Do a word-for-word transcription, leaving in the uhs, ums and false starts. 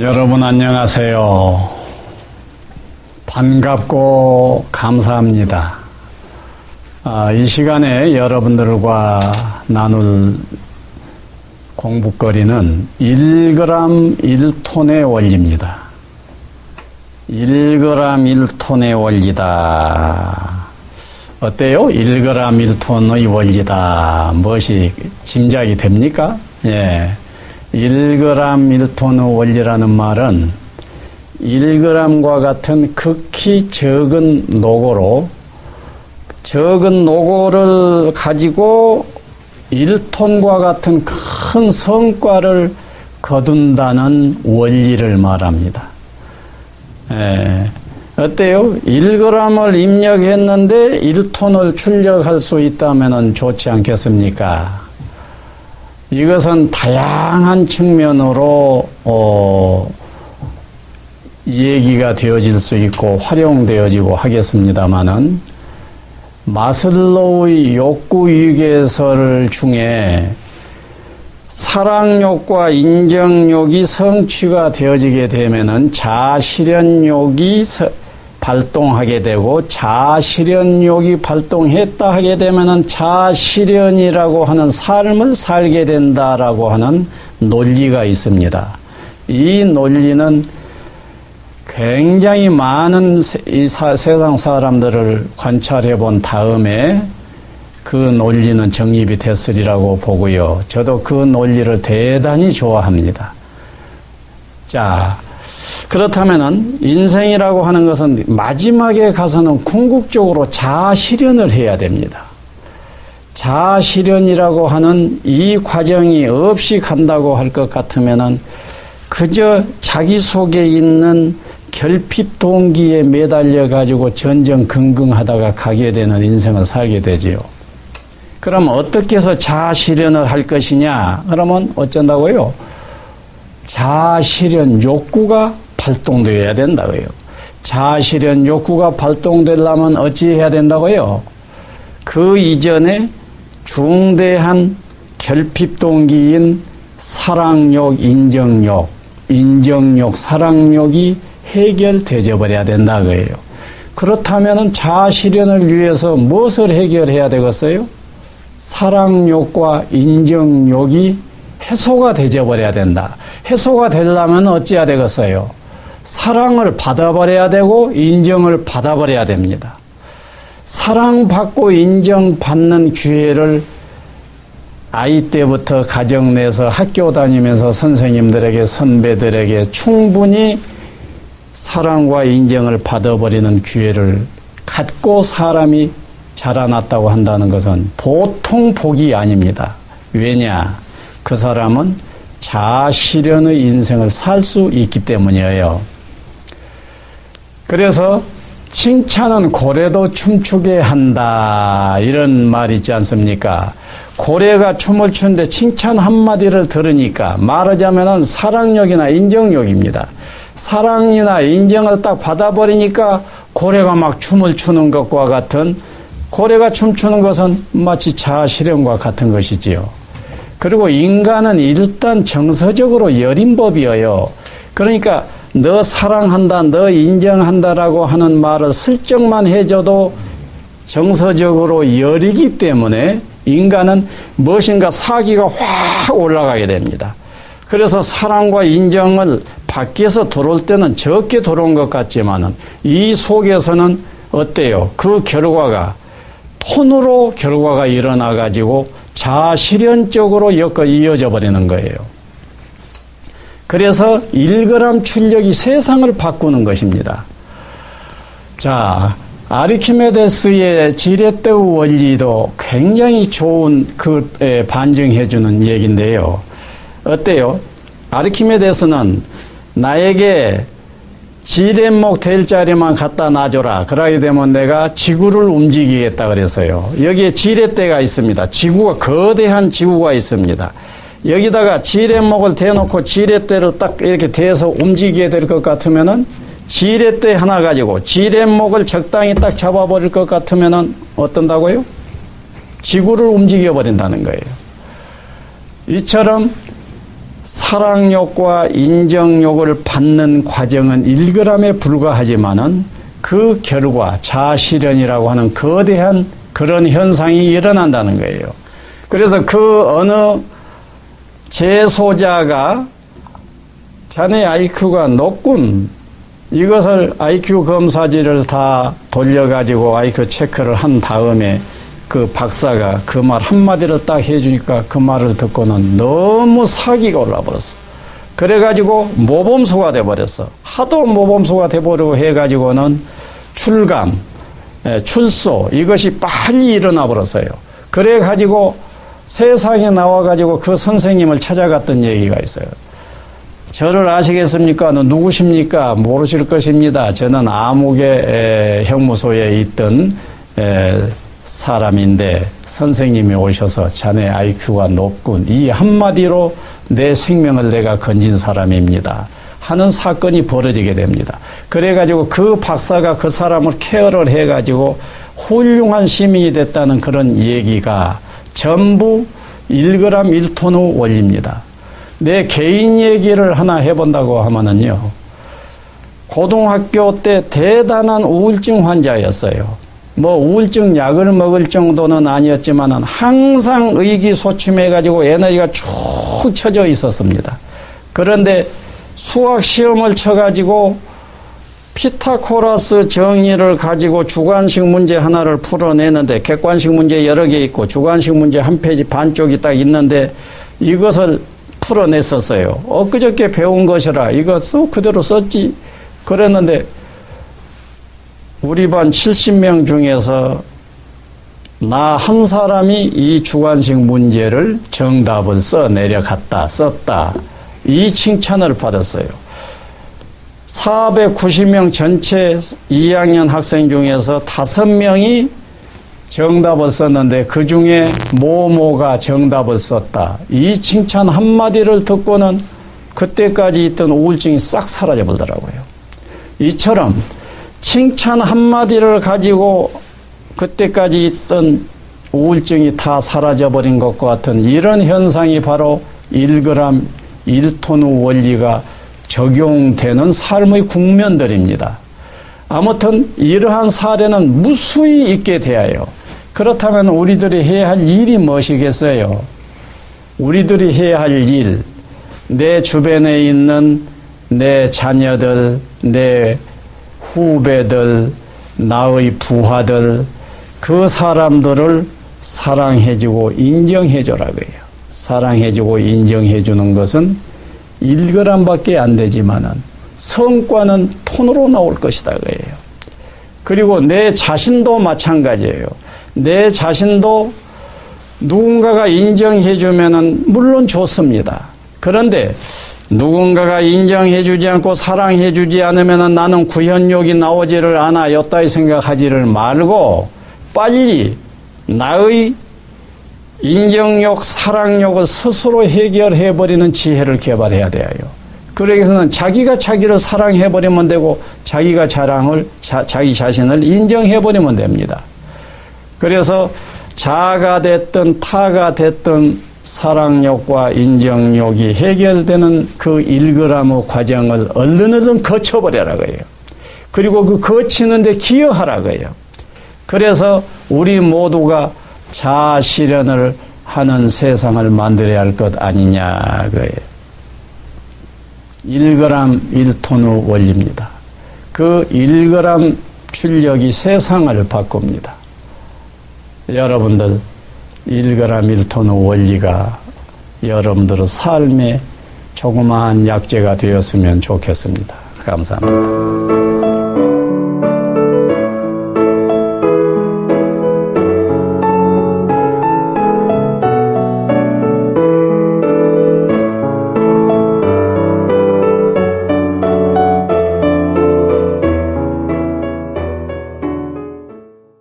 여러분 안녕하세요. 반갑고 감사합니다. 아, 이 시간에 여러분들과 나눌 공부거리는 일 그램 일 톤의 원리입니다. 일 그램 일 톤의 원리다. 어때요? 일 그램 일 톤의 원리다. 무엇이 짐작이 됩니까? 예. 일 그램 일 톤의 원리라는 말은 일 그램과 같은 극히 적은 노고로 적은 노고를 가지고 일 톤과 같은 큰 성과를 거둔다는 원리를 말합니다. 예, 어때요? 일 그램을 입력했는데 일 톤을 출력할 수 있다면 좋지 않겠습니까? 이것은 다양한 측면으로 어, 얘기가 되어질 수 있고 활용되어지고 하겠습니다마는 마슬로우의 욕구위계설 중에 사랑욕과 인정욕이 성취가 되어지게 되면은 자아실현욕이 발동하게 되고 자아실현욕이 발동했다 하게 되면은 자아실현이라고 하는 삶을 살게 된다라고 하는 논리가 있습니다. 이 논리는 굉장히 많은 이 사, 세상 사람들을 관찰해 본 다음에 그 논리는 정립이 됐으리라고 보고요. 저도 그 논리를 대단히 좋아합니다. 자, 그렇다면은 인생이라고 하는 것은 마지막에 가서는 궁극적으로 자아실현을 해야 됩니다. 자아실현이라고 하는 이 과정이 없이 간다고 할 것 같으면은 그저 자기 속에 있는 결핍 동기에 매달려 가지고 전전긍긍하다가 가게 되는 인생을 살게 되지요. 그럼 어떻게 해서 자아실현을 할 것이냐? 그러면 어쩐다고요? 자아실현 욕구가 발동되어야 된다고요. 자아실현 욕구가 발동되려면 어찌해야 된다고요? 그 이전에 중대한 결핍 동기인 사랑욕, 인정욕, 인정욕, 사랑욕이 해결되어 버려야 된다고요. 그렇다면 자아실현을 위해서 무엇을 해결해야 되겠어요? 사랑욕과 인정욕이 해소가 되어 버려야 된다. 해소가 되려면 어찌해야 되겠어요? 사랑을 받아버려야 되고 인정을 받아버려야 됩니다. 사랑받고 인정받는 기회를 아이 때부터 가정 내에서 학교 다니면서 선생님들에게 선배들에게 충분히 사랑과 인정을 받아버리는 기회를 갖고 사람이 자라났다고 한다는 것은 보통 복이 아닙니다. 왜냐? 그 사람은 자아실현의 인생을 살 수 있기 때문이에요. 그래서 칭찬은 고래도 춤추게 한다. 이런 말이 있지 않습니까? 고래가 춤을 추는데 칭찬 한마디를 들으니까 말하자면 사랑욕이나 인정욕입니다. 사랑이나 인정을 딱 받아버리니까 고래가 막 춤을 추는 것과 같은 고래가 춤추는 것은 마치 자아실현과 같은 것이지요. 그리고 인간은 일단 정서적으로 여린 법이어요. 그러니까 너 사랑한다, 너 인정한다라고 하는 말을 슬쩍만 해줘도 정서적으로 여리기 때문에 인간은 무엇인가 사기가 확 올라가게 됩니다. 그래서 사랑과 인정을 밖에서 들어올 때는 적게 들어온 것 같지만은 이 속에서는 어때요? 그 결과가 톤으로 결과가 일어나 가지고 자아실현적으로 엮어 이어져 버리는 거예요. 그래서 일 그램 출력이 세상을 바꾸는 것입니다. 자, 아르키메데스의 지렛대의 원리도 굉장히 좋은 그 반증해 주는 얘기인데요. 어때요? 아르키메데스는 나에게 지렛목 될 자리만 갖다 놔줘라. 그러게 되면 내가 지구를 움직이겠다 그래서요. 여기에 지렛대가 있습니다. 지구가 거대한 지구가 있습니다. 여기다가 지렛목을 대놓고 지렛대를 딱 이렇게 대서 움직이게 될 것 같으면은 지렛대 하나 가지고 지렛목을 적당히 딱 잡아버릴 것 같으면은 어떤다고요? 지구를 움직여버린다는 거예요. 이처럼 사랑욕과 인정욕을 받는 과정은 일 그램에 불과하지만은 그 결과 자아실현이라고 하는 거대한 그런 현상이 일어난다는 거예요. 그래서 그 어느 재소자가 자네 아이큐가 높군, 이것을 아이큐 검사지를 다 돌려가지고 아이큐 체크를 한 다음에 그 박사가 그 말 한마디로 딱 해주니까 그 말을 듣고는 너무 사기가 올라버렸어. 그래가지고 모범수가 돼버렸어. 하도 모범수가 돼버리고 해가지고는 출감, 출소, 이것이 빨리 일어나 버렸어요. 그래가지고 세상에 나와가지고 그 선생님을 찾아갔던 얘기가 있어요. 저를 아시겠습니까? 누구십니까? 모르실 것입니다. 저는 암흑의 형무소에 있던 에, 사람인데 선생님이 오셔서 자네 아이큐가 높군, 이 한마디로 내 생명을 내가 건진 사람입니다 하는 사건이 벌어지게 됩니다. 그래가지고 그 박사가 그 사람을 케어를 해가지고 훌륭한 시민이 됐다는 그런 얘기가 전부 일 그램 일 톤의 원리입니다. 내 개인 얘기를 하나 해본다고 하면은요, 고등학교 때 대단한 우울증 환자였어요. 뭐 우울증 약을 먹을 정도는 아니었지만은 항상 의기소침해가지고 에너지가 쭉 쳐져 있었습니다. 그런데 수학시험을 쳐가지고 피타고라스 정의를 가지고 주관식 문제 하나를 풀어내는데, 객관식 문제 여러 개 있고 주관식 문제 한 페이지 반쪽이 딱 있는데 이것을 풀어냈었어요. 엊그저께 배운 것이라 이것도 그대로 썼지 그랬는데 우리 반 칠십 명 중에서 나 한 사람이 이 주관식 문제를 정답을 써 내려갔다, 썼다, 이 칭찬을 받았어요. 사백구십 명 전체 이 학년 학생 중에서 다섯 명이 정답을 썼는데 그 중에 모모가 정답을 썼다, 이 칭찬 한마디를 듣고는 그때까지 있던 우울증이 싹 사라져버리더라고요. 이처럼 칭찬 한마디를 가지고 그때까지 있던 우울증이 다 사라져버린 것과 같은 이런 현상이 바로 일 그램 일 톤의 원리가 적용되는 삶의 국면들입니다. 아무튼 이러한 사례는 무수히 있게 돼요. 그렇다면 우리들이 해야 할 일이 무엇이겠어요? 우리들이 해야 할 일, 내 주변에 있는 내 자녀들, 내 후배들, 나의 부하들, 그 사람들을 사랑해주고 인정해줘라고 해요. 사랑해주고 인정해주는 것은 일 그램밖에 안 되지만은 성과는 톤으로 나올 것이다 그래요. 그리고 내 자신도 마찬가지예요. 내 자신도 누군가가 인정해주면은 물론 좋습니다. 그런데 누군가가 인정해주지 않고 사랑해주지 않으면 나는 구현욕이 나오지를 않아, 여따위 생각하지를 말고 빨리 나의 인정욕, 사랑욕을 스스로 해결해버리는 지혜를 개발해야 돼요. 그러기 위해서는 자기가 자기를 사랑해버리면 되고 자기가 자랑을, 자, 자기 자신을 인정해버리면 됩니다. 그래서 자가 됐든 타가 됐든 사랑욕과 인정욕이 해결되는 그 일 그램의 과정을 얼른 얼른 거쳐버리라고 해요. 그리고 그 거치는데 기여하라고 해요. 그래서 우리 모두가 자아실현을 하는 세상을 만들어야 할 것 아니냐 그래요. 일 그램 일 톤의 원리입니다. 그 일 그램 출력이 세상을 바꿉니다. 여러분들, 일 그램 일 톤의 원리가 여러분들의 삶에 조그마한 약재가 되었으면 좋겠습니다. 감사합니다.